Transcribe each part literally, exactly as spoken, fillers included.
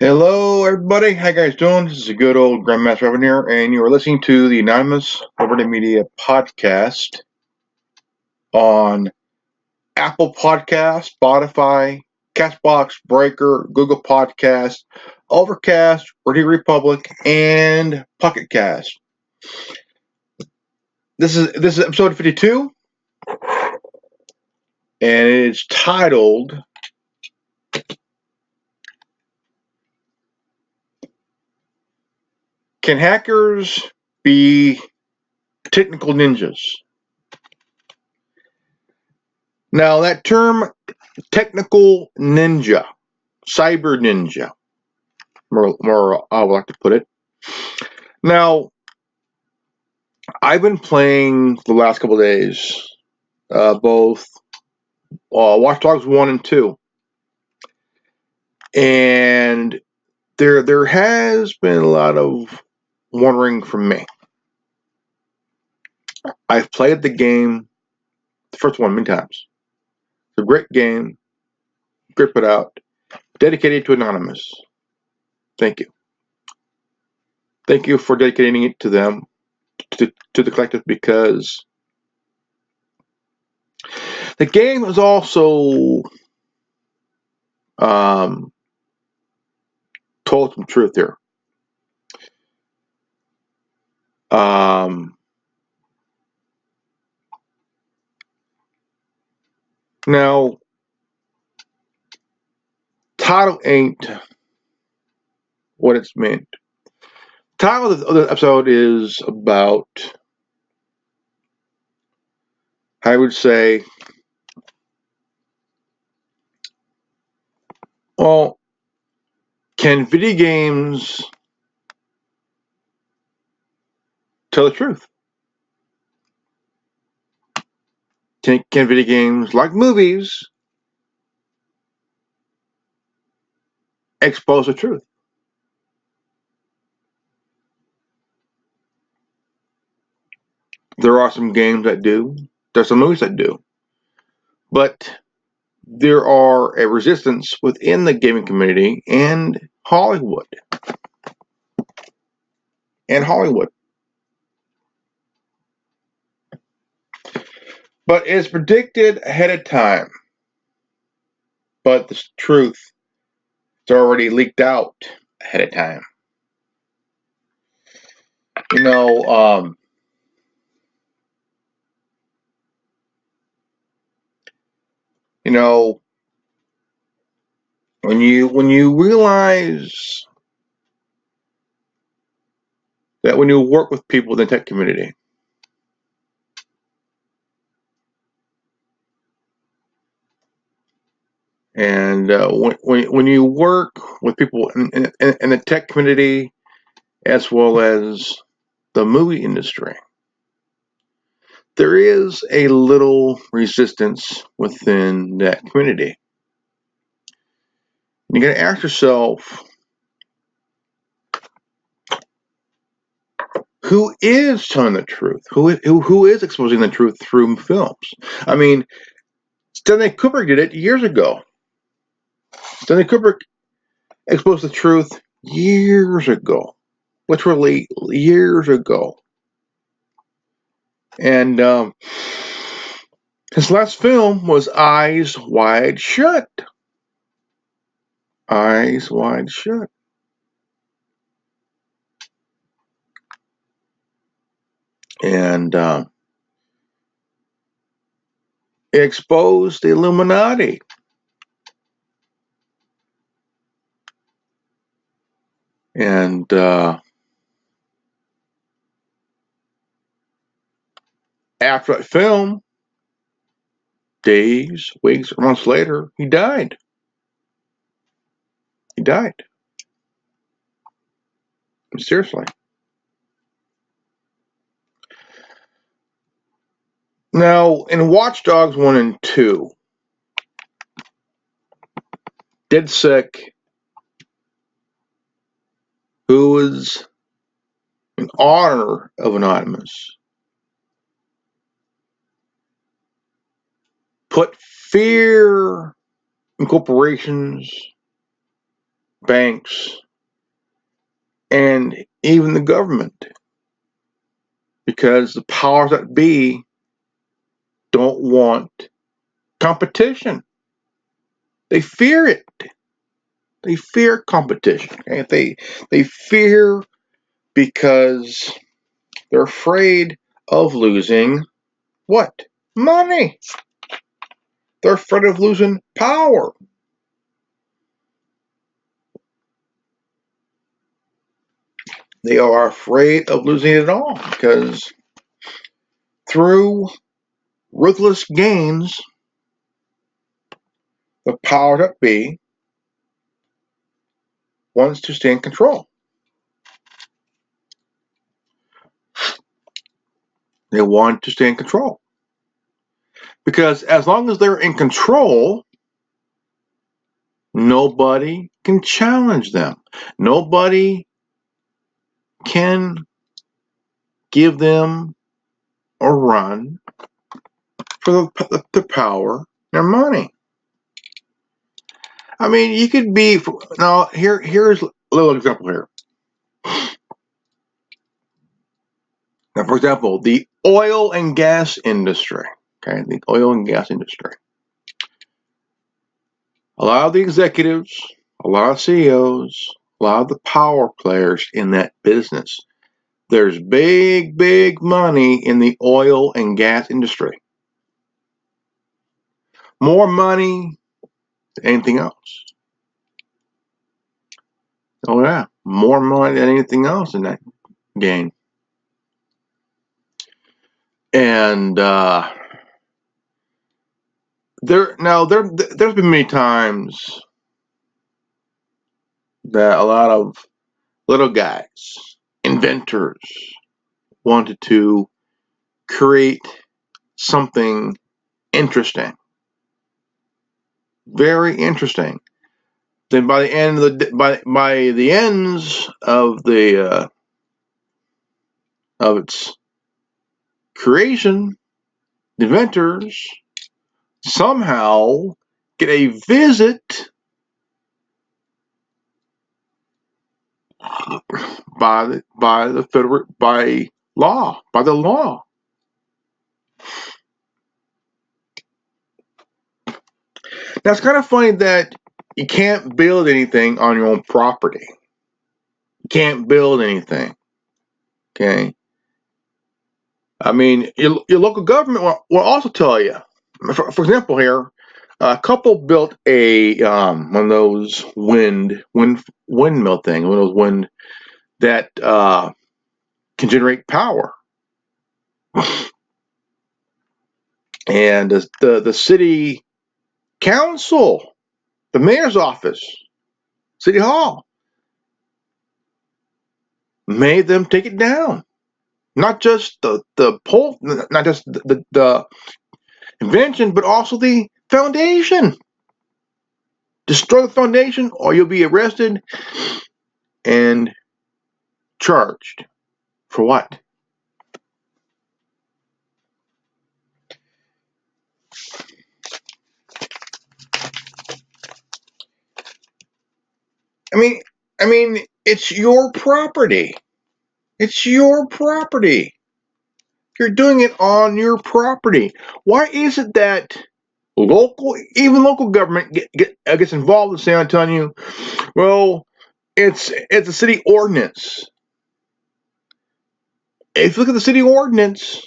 Hello, everybody. How you guys doing? This is a good old Grandmaster Revan here, and you are listening to the Anonymous Liberty Media Podcast on Apple Podcasts, Spotify, CastBox, Breaker, Google Podcasts, Overcast, Rudy Republic, and Pocket Cast. This is this is episode fifty-two, and it's titled Can hackers be technical ninjas? Now, that term, technical ninja, cyber ninja, more, more I would like to put it. Now, I've been playing the last couple of days, uh, both uh, Watch Dogs One and Two, and there there has been a lot of wondering from me. I've played the game, the first one, many times. It's a great game. Grip it out. Dedicated to Anonymous. Thank you. Thank you for dedicating it to them, to, to the collective, because the game is also um, told some truth here. Um, now, title ain't what it's meant. Title of the episode is about, I would say, well, can video games tell the truth? Can, can video games, like movies, expose the truth? There are some games that do. There's some movies that do. But there are a resistance within the gaming community and Hollywood. And Hollywood. But it's predicted ahead of time. But the truth is already leaked out ahead of time. You know, um, you know, when you when you realize that when you work with people in the tech community, and uh, when, when when you work with people in, in, in the tech community, as well as the movie industry, there is a little resistance within that community. You got to ask yourself, who is telling the truth? Who is, who, who is exposing the truth through films? I mean, Stanley Kubrick did it years ago. Stanley Kubrick exposed the truth years ago, literally years ago. And um, his last film was Eyes Wide Shut. Eyes Wide Shut. And uh, it exposed the Illuminati. And uh, after that film, days, weeks, or months later, he died. He died. Seriously. Now, in Watch Dogs One and Two, DeadSec, who was in honor of Anonymous, put fear in corporations, banks, and even the government, because the powers that be don't want competition. They fear it. They fear competition. Okay? They, they fear because they're afraid of losing what? Money. They're afraid of losing power. They are afraid of losing it all because through ruthless gains, the power that be wants to stay in control. They want to stay in control. Because as long as they're in control, nobody can challenge them. Nobody can give them a run for the, the power, their money. I mean, you could be, now here, here's a little example here. Now, for example, the oil and gas industry. Okay, the oil and gas industry. A lot of the executives, a lot of C E Os, a lot of the power players in that business. There's big, big money in the oil and gas industry. More money than anything else. Oh yeah, more money than anything else in that game. And uh, there now there there's been many times that a lot of little guys, inventors, wanted to create something interesting, very interesting. Then by the end of the by by the ends of the uh, of its creation, the inventors somehow get a visit by the by the federal by law by the law. Now it's kind of funny that you can't build anything on your own property. You can't build anything. Okay. I mean, your, your local government will, will also tell you. For, for example, here, a couple built a um, one of those wind wind windmill things, one of those wind that uh, can generate power. And the the city council, the mayor's office, city hall, made them take it down. Not just the the pole, not just the, the, the invention, but also the foundation. Destroy the foundation, or you'll be arrested and charged for what? I mean, I mean, it's your property. It's your property. You're doing it on your property. Why is it that local, even local government, get, get, gets involved in San Antonio? Well, it's it's a city ordinance. If you look at the city ordinance,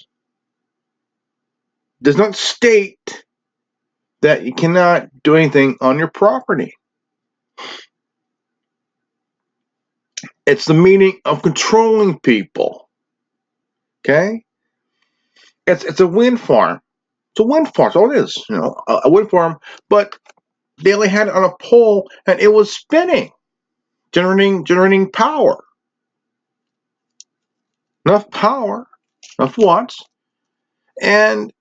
it does not state that you cannot do anything on your property. It's the meaning of controlling people. Okay? It's it's a wind farm. It's a wind farm. That's all it is. You know, a, a wind farm. But they only had it on a pole and it was spinning, generating generating power. Enough power, enough watts. And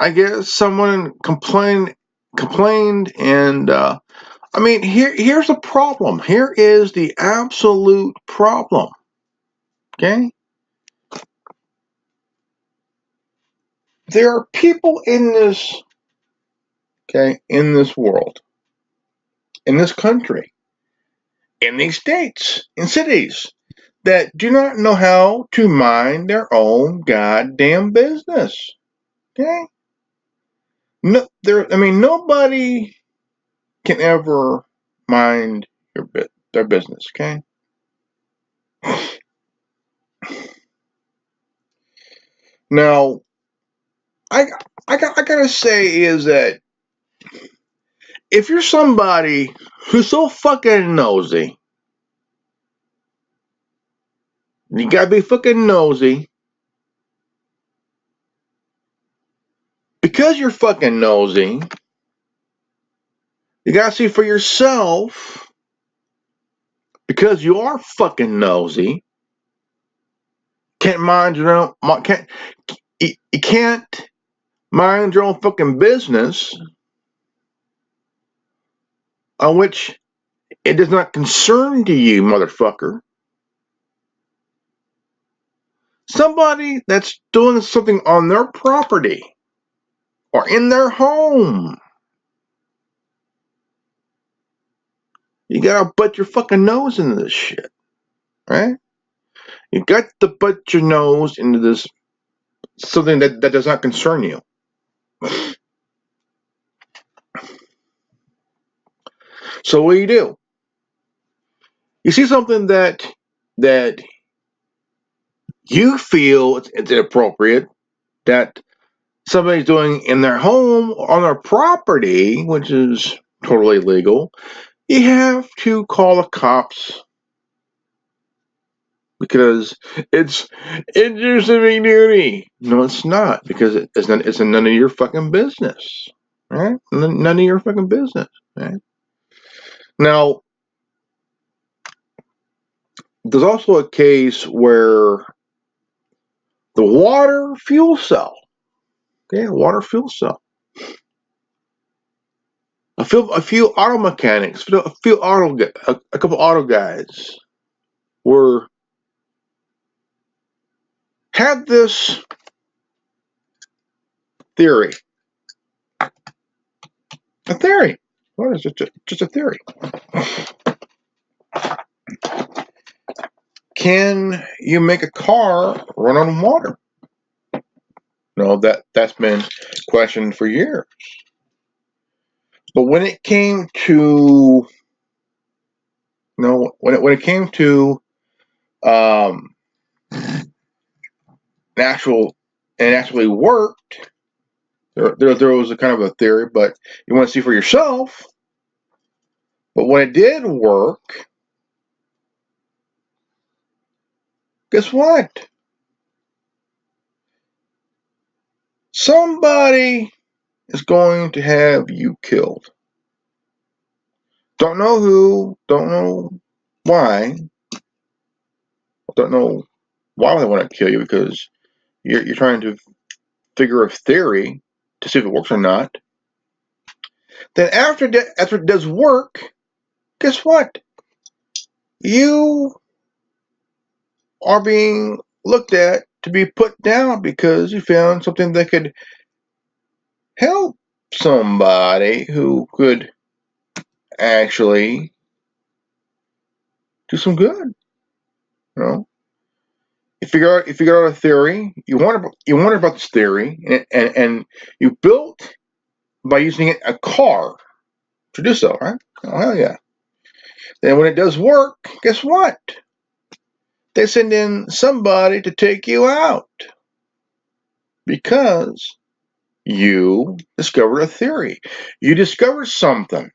I guess someone complained complained and uh I mean, here, here's the problem. Here is the absolute problem. Okay? There are people in this, okay, in this world, in this country, in these states, in cities, that do not know how to mind their own goddamn business. Okay? No, there. I mean, nobody can ever mind your their business. Okay? Now, I I got I gotta say is that if you're somebody who's so fucking nosy, you gotta be fucking nosy. Because you're fucking nosy, you gotta see for yourself. Because you are fucking nosy, can't mind your own. Can't you can't mind your own fucking business, on which it does not concern to you, motherfucker. Somebody that's doing something on their property or in their home, you gotta butt your fucking nose into this shit, right? You got to butt your nose into this something that, that does not concern you. So what do you do? You see something that that you feel it's, it's inappropriate that somebody's doing in their home or on their property, which is totally legal. You have to call the cops because it's it's your civic duty. No, it's not, because it, it's not, it's none of your fucking business, right? None of your fucking business, right? Now, there's also a case where the water fuel cell, okay, water fuel cell. A few, a few auto mechanics, a few auto, a, a couple auto guys were had this theory, a theory. What is it? Just, just a theory. Can you make a car run on water? No, that that's been questioned for years. But when it came to no, when it when it came to um, an actual and actually worked, there, there there was a kind of a theory, but you want to see for yourself. But when it did work, guess what? Somebody is going to have you killed. Don't know who, don't know why. Don't know why they want to kill you, because you're, you're trying to figure a theory to see if it works or not. Then after, de- after it does work, guess what? You are being looked at to be put down because you found something that could help somebody who could actually do some good. You know, if you figure out, if you figure out a theory, you wonder, you wonder about this theory, and, and and you built by using it a car to do so, right? Oh hell yeah! Then when it does work, guess what? They send in somebody to take you out because you discovered a theory. You discovered something.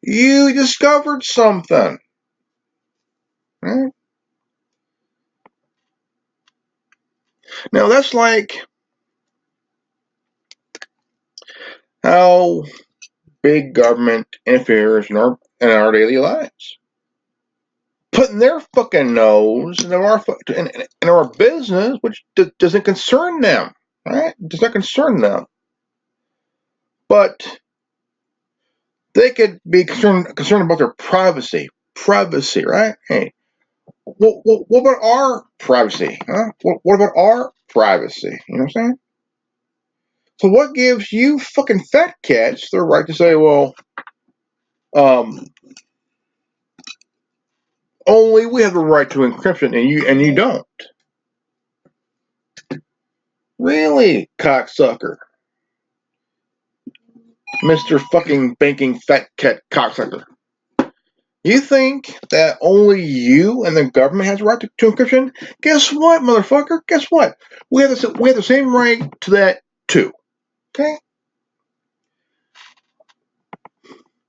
You discovered something. Right? Now that's like how big government interferes in our, in our daily lives. Putting their fucking nose into our, into our business, which d- doesn't concern them. Right? Does not concern them, but they could be concerned concerned about their privacy. Privacy, right? Hey, what, what, what about our privacy? Huh? What, what about our privacy? You know what I'm saying? So, what gives you fucking fat cats the right to say, well, um, only we have the right to encryption, and you and you don't. Really, cocksucker. Mister fucking banking fat cat cocksucker. You think that only you and the government has the right to, to encryption? Guess what, motherfucker? Guess what? We have, the, we have the same right to that, too. Okay?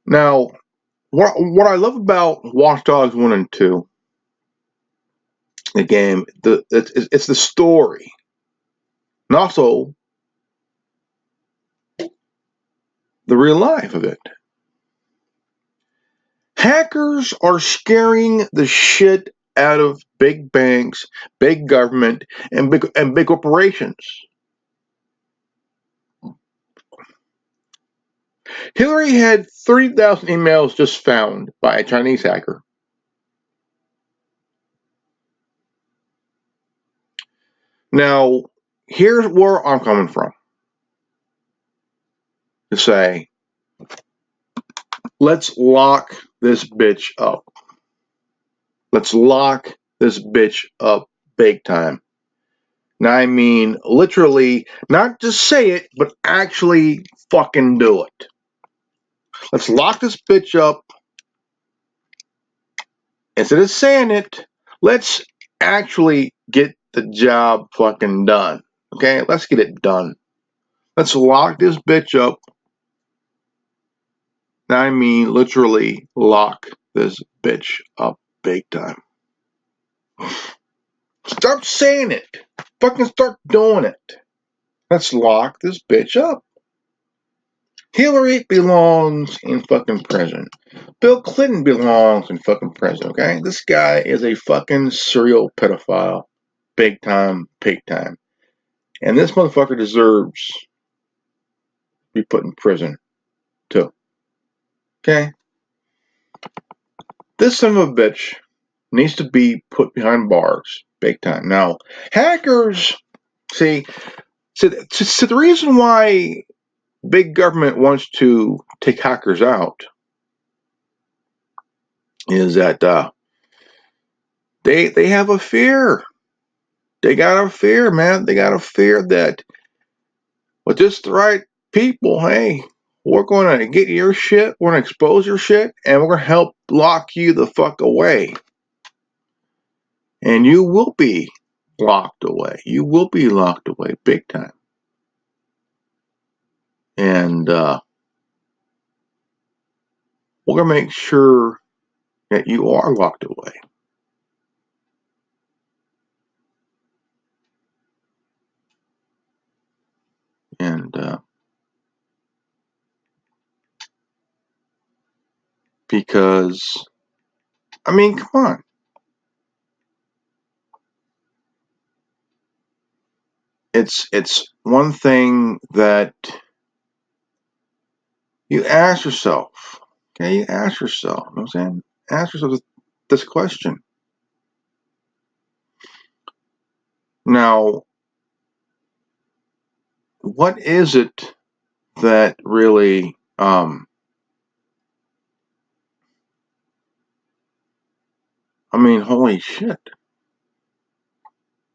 Now, what, what I love about Watch Dogs One and Two, the game, the it's, it's the story, and also the real life of it. Hackers are scaring the shit out of big banks, big government, and big and big corporations. Hillary had thirty thousand emails just found by a Chinese hacker. Now, here's where I'm coming from. To say, let's lock this bitch up. Let's lock this bitch up big time. Now, I mean, literally, not just say it, but actually fucking do it. Let's lock this bitch up. Instead of saying it, let's actually get the job fucking done. Okay? Let's get it done. Let's lock this bitch up. I mean, literally lock this bitch up big time. Stop saying it. Fucking start doing it. Let's lock this bitch up. Hillary belongs in fucking prison. Bill Clinton belongs in fucking prison, okay? This guy is a fucking serial pedophile. Big time, big time. And this motherfucker deserves to be put in prison, too. Okay? This son of a bitch needs to be put behind bars. Big time. Now, hackers, see, see, see the reason why big government wants to take hackers out is that uh, they they have a fear. They got a fear, man. They got a fear that with just the right people, hey, we're going to get your shit, we're going to expose your shit, and we're going to help lock you the fuck away. And you will be locked away. You will be locked away big time. And uh, we're going to make sure that you are locked away. And uh, because, I mean, come on. It's, it's one thing that you ask yourself, okay, you ask yourself, you know what I'm saying? Ask yourself this question. Now, what is it that really, um, I mean, holy shit,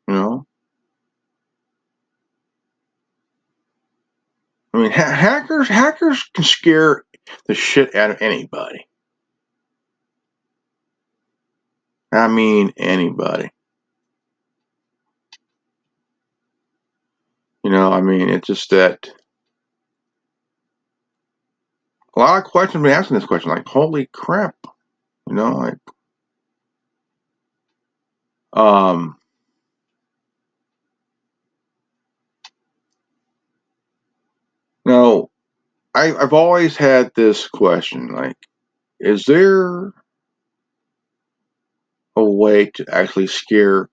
you know? I mean, ha- hackers hackers can scare the shit out of anybody. I mean, anybody. You know, I mean, it's just that a lot of questions been asking this question, like, holy crap, you know, like, um. Now, I, I've always had this question, like, is there a way to actually scare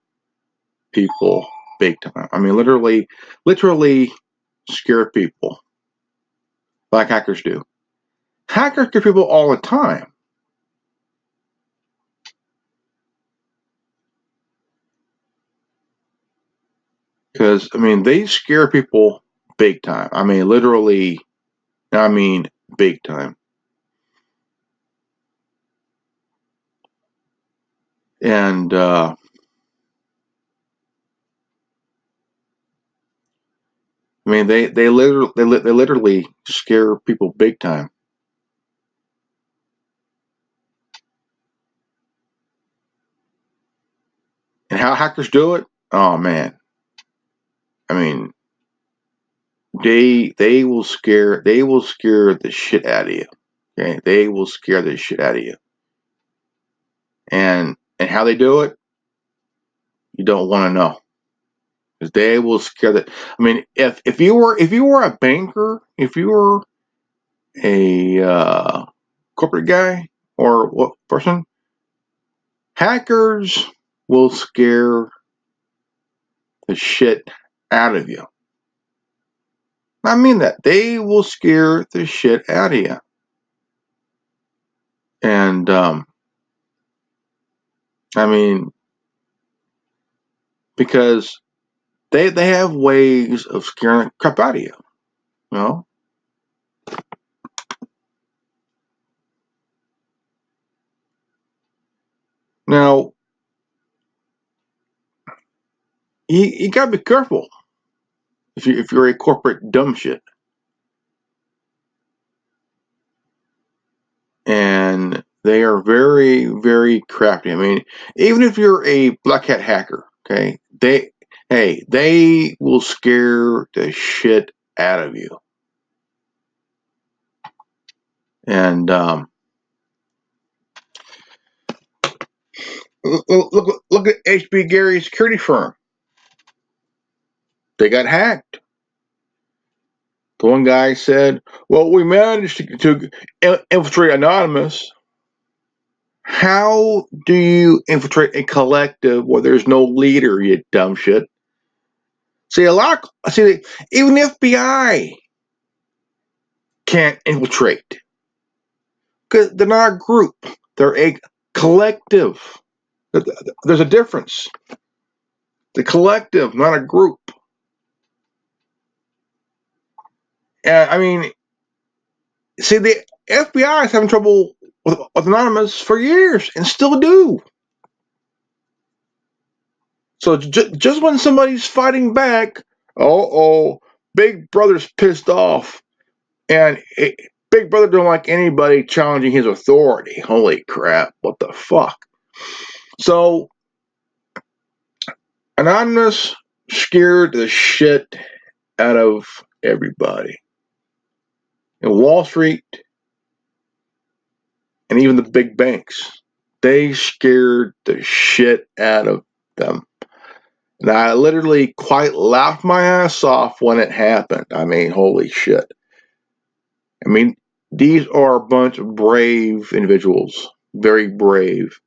people big time? I mean, literally, literally scare people like hackers do. Hackers scare people all the time. Because, I mean, they scare people big time. I mean, literally, I mean, big time. And uh, I mean, they they literally they, they literally scare people big time. And how hackers do it? Oh man, I mean, they they will scare they will scare the shit out of you. Okay, they will scare the shit out of you. And and how they do it, you don't want to know. Because they will scare the. I mean, if if you were if you were a banker, if you were a uh, corporate guy or what person, hackers will scare the shit out of you. I mean that. They will scare the shit out of you. And, um, I mean, because they they have ways of scaring the crap out of you, you know? Now, you, you gotta be careful if you, if you're a corporate dumb shit. And they are very, very crafty. I mean, even if you're a black hat hacker, okay, they, hey, they will scare the shit out of you. And um, look, look, look at H B Gary's security firm. They got hacked. The one guy said, well, we managed to, to infiltrate Anonymous. How do you infiltrate a collective where there's no leader, you dumb shit? See, a lot, see, even the F B I can't infiltrate. Because they're not a group. They're a collective. There's a difference. The collective, not a group. Uh, I mean, see, the F B I is having trouble with, with Anonymous for years and still do. So ju- just when somebody's fighting back, oh, Big Brother's pissed off. And it, Big Brother don't like anybody challenging his authority. Holy crap, what the fuck? So, Anonymous scared the shit out of everybody. And Wall Street and even the big banks, they scared the shit out of them. And I literally quite laughed my ass off when it happened. I mean, holy shit. I mean, these are a bunch of brave individuals, very brave.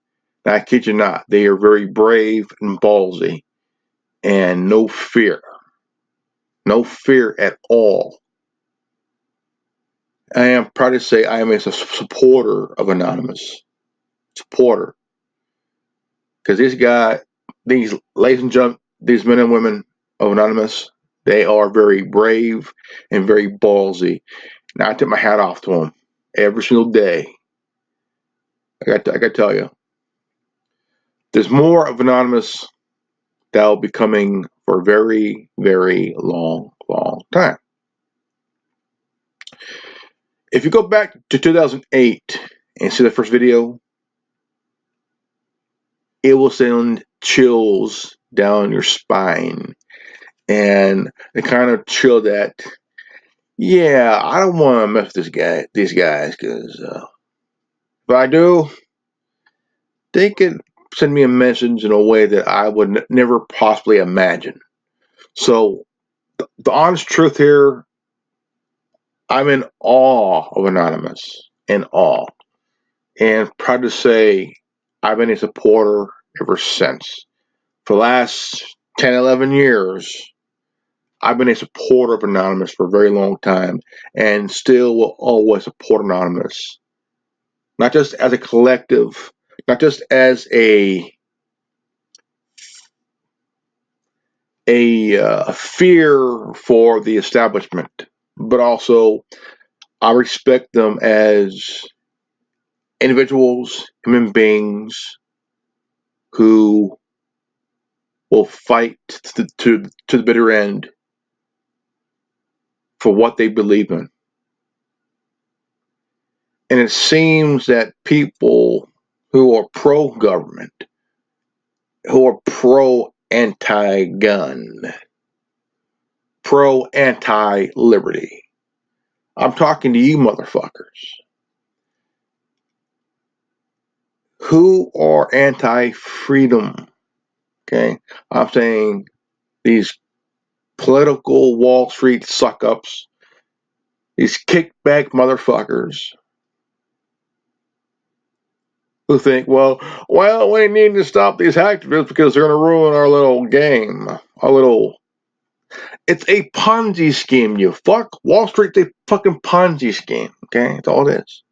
And I kid you not, they are very brave and ballsy and no fear. No fear at all. I am proud to say I am a supporter of Anonymous. Supporter. Because this guy, these ladies and gentlemen, these men and women of Anonymous, they are very brave and very ballsy. And I took my hat off to them every single day. I got to, I got to tell you, there's more of Anonymous that will be coming for a very, very long, long time. If you go back to two thousand eight and see the first video, it will send chills down your spine. And the kind of chill that, yeah, I don't want to mess with this guy, these guys, because uh, if I do, they could send me a message in a way that I would n- never possibly imagine. So, th- the honest truth here, I'm in awe of Anonymous, in awe, and proud to say I've been a supporter ever since. For the last ten, eleven years, I've been a supporter of Anonymous for a very long time, and still will always support Anonymous. Not just as a collective, not just as a a uh, fear for the establishment, but also I respect them as individuals, human beings who will fight to, to, to the bitter end for what they believe in. And it seems that people who are pro-government, who are pro-anti-gun, pro-anti-liberty, I'm talking to you motherfuckers, who are anti-freedom, okay? I'm saying these political Wall Street suck-ups, these kickback motherfuckers who think, well, well, we need to stop these hacktivists because they're going to ruin our little game, our little... It's a Ponzi scheme, you fuck. Wall Street's a fucking Ponzi scheme, okay? It's all it is.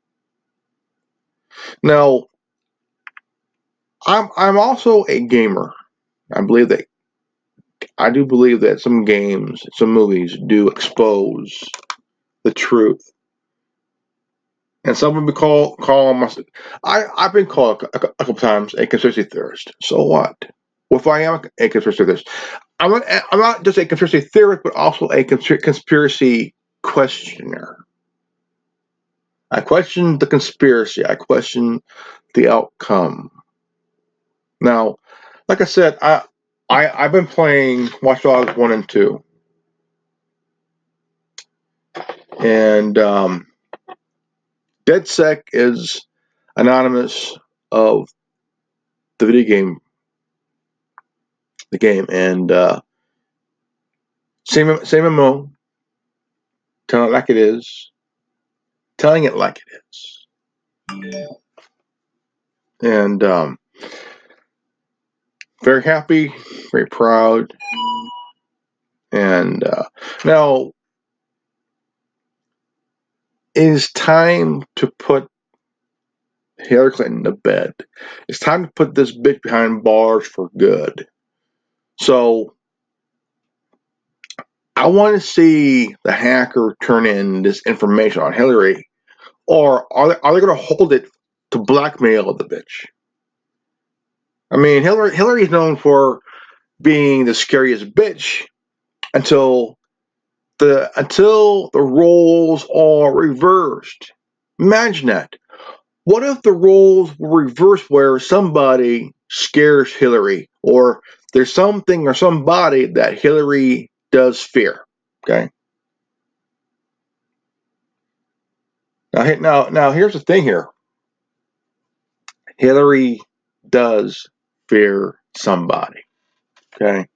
Now, I'm I'm also a gamer. I believe that I do believe that some games, some movies do expose the truth. And some would be called call myself. I I've been called a, a, a couple times a conspiracy theorist. So what? Well, if I am a conspiracy theorist, I'm not, I'm not just a conspiracy theorist, but also a conspiracy questioner. I question the conspiracy. I question the outcome. Now, like I said, I, I, I've been playing Watch Dogs One and Two, and um, DeadSec is anonymous of the video game, the game, and uh, same same M M O, telling it like it is, telling it like it is, yeah. and. Um, Very happy, very proud, and uh, now it is time to put Hillary Clinton to bed. It's time to put this bitch behind bars for good. So I want to see the hacker turn in this information on Hillary, or are they, are they going to hold it to blackmail the bitch? I mean, Hillary Hillary's known for being the scariest bitch until the until the roles are reversed. Imagine that. What if the roles were reversed where somebody scares Hillary, or there's something or somebody that Hillary does fear? Okay. Now, now, now here's the thing here. Hillary does fear somebody, okay?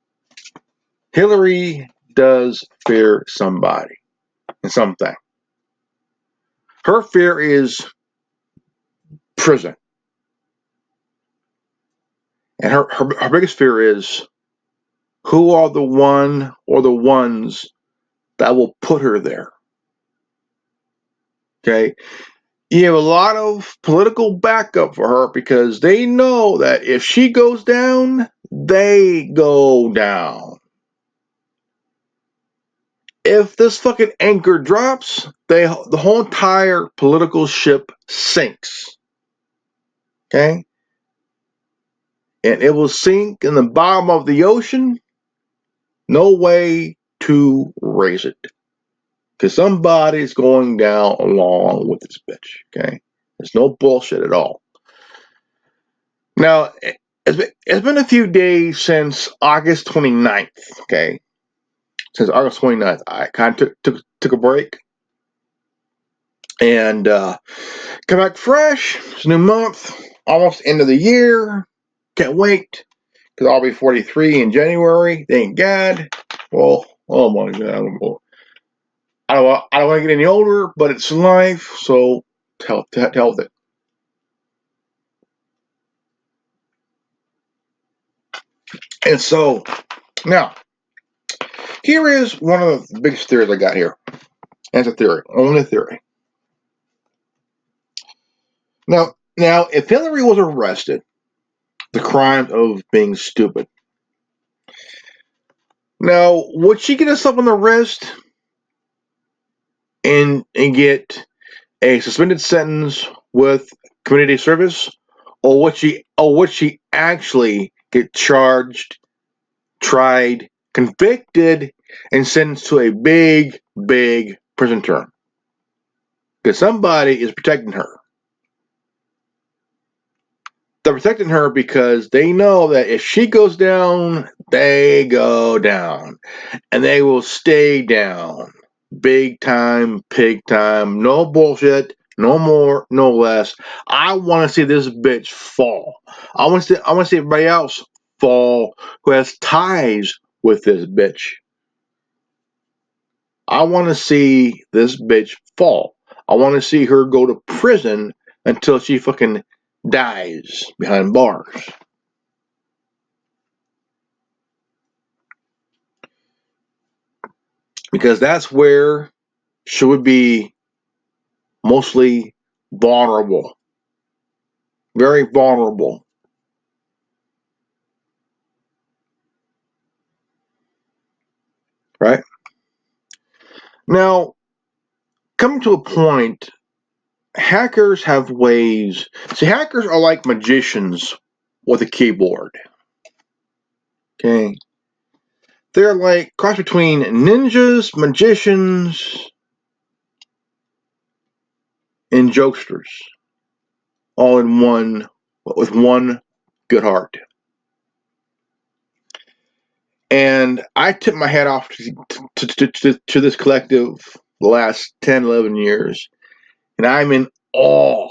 Hillary does fear somebody and something. Her fear is prison. And her, her, her biggest fear is, who are the one or the ones that will put her there? Okay? You have a lot of political backup for her because they know that if she goes down, they go down. If this fucking anchor drops, they the whole entire political ship sinks. Okay? And it will sink in the bottom of the ocean. No way to raise it. Because somebody's going down along with this bitch, okay? There's no bullshit at all. Now, it's been, it's been a few days since August twenty-ninth, okay? Since August twenty-ninth, I kind of took, took, took a break. And uh, come back fresh. It's a new month, almost end of the year. Can't wait, because I'll be forty-three in January. Thank God. Well, oh my God, I don't, I don't want to get any older, but it's life, so to hell, to hell with it. And so, now, here is one of the biggest theories I got here. And it's a theory, only a theory. Now, now, if Hillary was arrested, the crime of being stupid, now, would she get herself on the wrist? And, and get a suspended sentence with community service, or would she or would she actually get charged, tried, convicted, and sentenced to a big, big prison term? Because somebody is protecting her. They're protecting her because they know that if she goes down, they go down. And they will stay down. Big time, pig time, no bullshit, no more, no less. I want to see this bitch fall. I want to see, I want to see everybody else fall who has ties with this bitch. I want to see this bitch fall. I want to see her go to prison until she fucking dies behind bars. Because that's where she would be mostly vulnerable. Very vulnerable. Right? Now, coming to a point, hackers have ways. See, hackers are like magicians with a keyboard. Okay? They're like cross between ninjas, magicians, and jokesters, all in one, with one good heart. And I tip my hat off to, to, to, to, to this collective the last ten, eleven years, and I'm in awe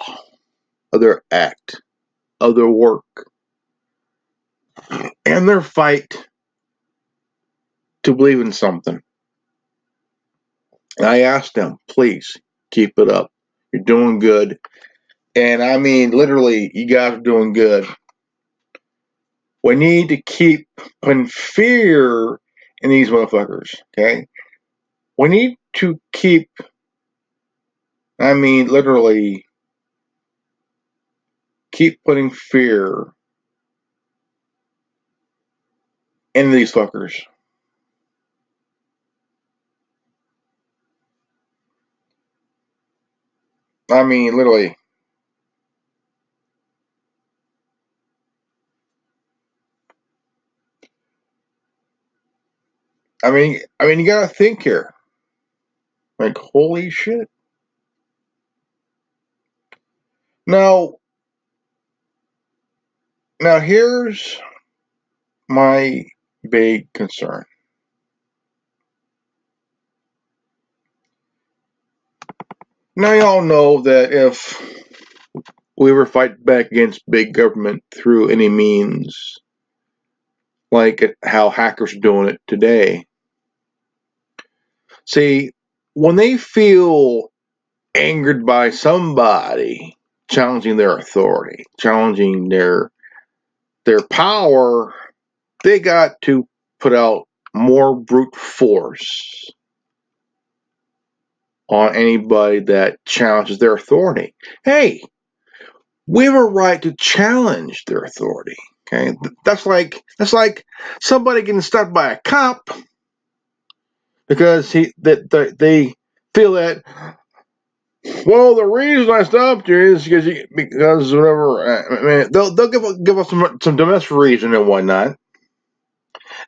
of their act, of their work, and their fight to believe in something. And I asked them, please keep it up. You're doing good. And I mean, literally, you guys are doing good. We need to keep putting fear in these motherfuckers, okay? We need to keep, I mean, literally, keep putting fear in these fuckers. I mean, literally. I mean, I mean, you gotta think here. Like, holy shit. Now, now here's my big concern. Now, y'all know that if we were fighting back against big government through any means, like how hackers are doing it today, see, when they feel angered by somebody challenging their authority, challenging their their power, they got to put out more brute force on anybody that challenges their authority. Hey, we have a right to challenge their authority. Okay, that's like that's like somebody getting stopped by a cop because he that they, they feel that. Well, the reason I stopped you is because you, because whatever. I mean, they'll they'll give give us some some domestic reason and whatnot,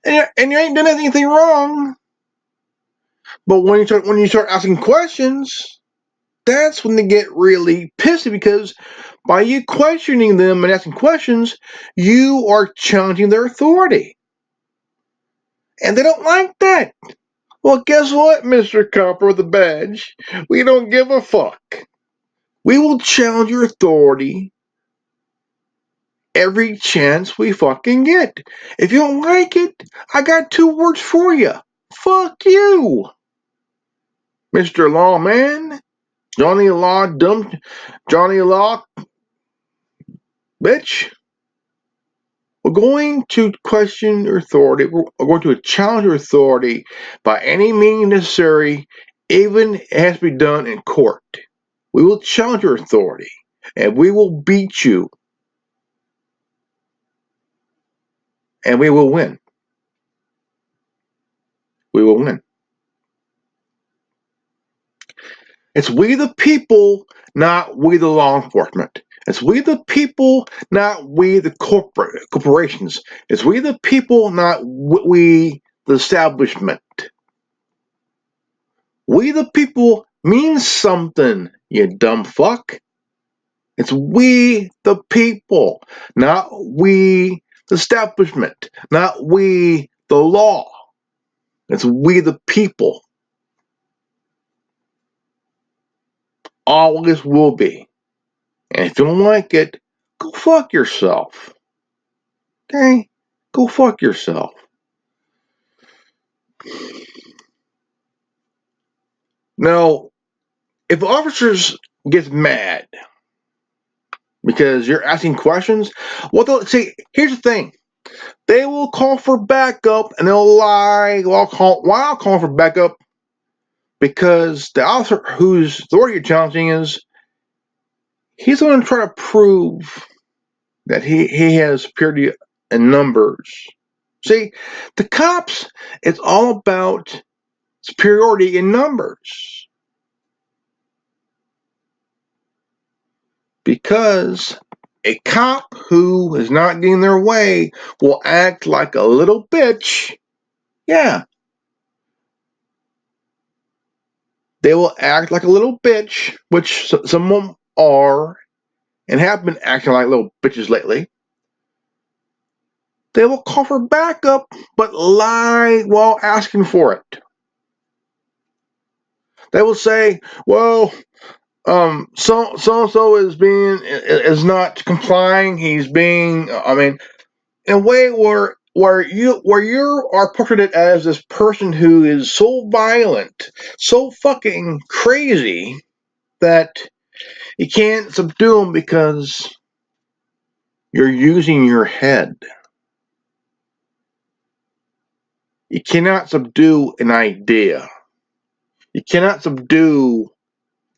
and and you ain't done anything wrong. But when you start when you start asking questions, that's when they get really pissy, because by you questioning them and asking questions, you are challenging their authority. And they don't like that. Well, guess what, Mister Copper with the badge? We don't give a fuck. We will challenge your authority every chance we fucking get. If you don't like it, I got two words for you. Fuck you, Mister Lawman, Johnny Law Dump, Johnny Law Bitch. We're going to question your authority. We're going to challenge your authority by any means necessary, even it has to be done in court. We will challenge your authority, and we will beat you, and we will win. We will win. It's we the people, not we the law enforcement. It's we the people, not we the corporate corporations. It's we the people, not we the establishment. We the people means something, you dumb fuck. It's we the people, not we the establishment, not we the law. It's we the people. Always will be. And if you don't like it, go fuck yourself. Okay? Go fuck yourself. Now, if officers get mad because you're asking questions, what they'll see, here's the thing. They will call for backup and they'll lie while call while calling for backup because the officer whose authority you're challenging is he's going to try to prove that he, he has superiority in numbers. See, the cops, it's all about superiority in numbers. Because a cop who is not getting their way will act like a little bitch. Yeah. They will act like a little bitch, which someone are and have been acting like little bitches lately. They will call for backup but lie while asking for it. They will say, well, um, so so so is being is not complying. He's being, I mean, in a way where where you where you are portrayed as this person who is so violent, so fucking crazy that you can't subdue them because you're using your head. You cannot subdue an idea. You cannot subdue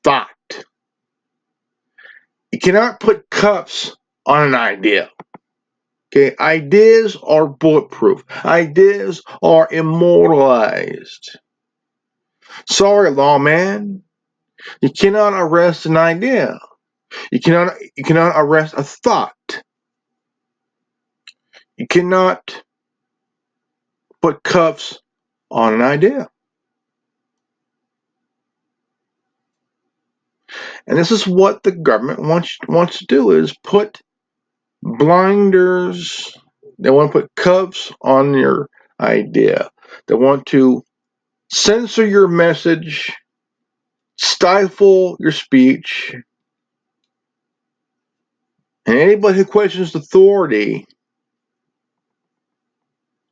thought. You cannot put cuffs on an idea. Okay, ideas are bulletproof. Ideas are immortalized. Sorry, lawman. You cannot arrest an idea. You cannot you cannot arrest a thought. You cannot put cuffs on an idea. And this is what the government wants wants to do, is put blinders. They want to put cuffs on your idea. They want to censor your message. Stifle your speech, and anybody who questions authority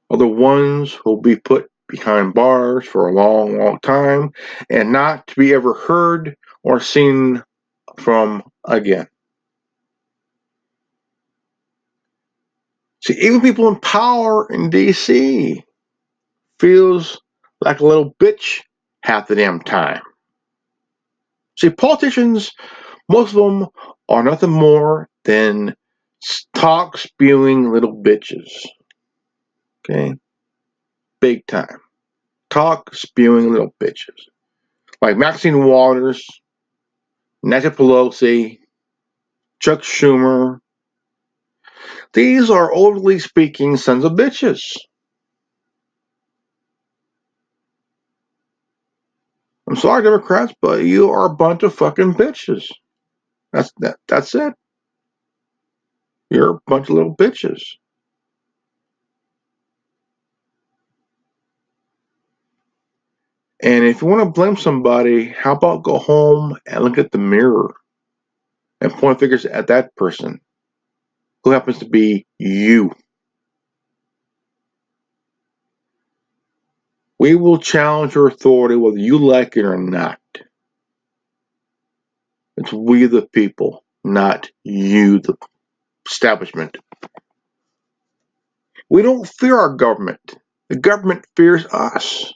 are the ones who will be put behind bars for a long, long time and not to be ever heard or seen from again. See, even people in power in D C feels like a little bitch half the damn time. See, politicians, most of them are nothing more than talk spewing little bitches. Okay? Big time. Talk spewing little bitches. Like Maxine Waters, Nancy Pelosi, Chuck Schumer. These are overly speaking sons of bitches. I'm sorry, Democrats, but you are a bunch of fucking bitches. That's that. That's it. You're a bunch of little bitches. And if you want to blame somebody, how about go home and look at the mirror and point fingers at that person who happens to be you. We will challenge your authority whether you like it or not. It's we the people, not you the establishment. We don't fear our government. The government fears us.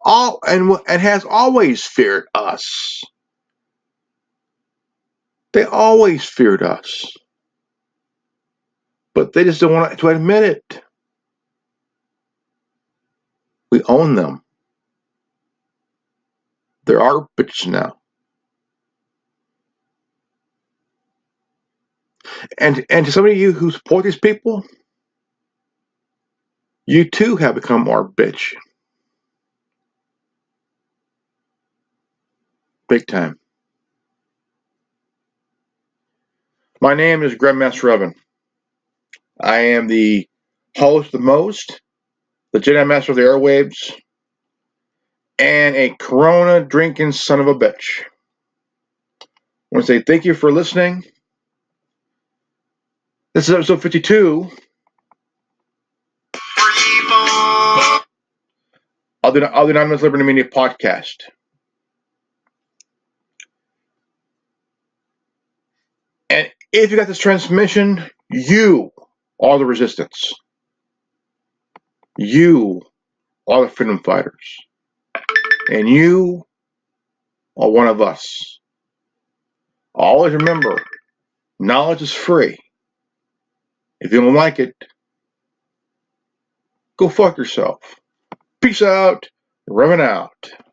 All and, and has always feared us. They always feared us. But they just don't want to admit it. We own them. They're our bitches now. And and to some of you who support these people, you too have become our bitch. Big time. My name is Grandmaster Revan. I am the host the most, the Jedi Master of the airwaves, and a Corona drinking son of a bitch. I want to say thank you for listening. This is episode fifty-two. I'll do I'll do Anonymous Liberty Media Podcast. And if you got this transmission, you are the resistance. You are the freedom fighters. And you are one of us. Always remember, knowledge is free. If you don't like it, go fuck yourself. Peace out. Revan out.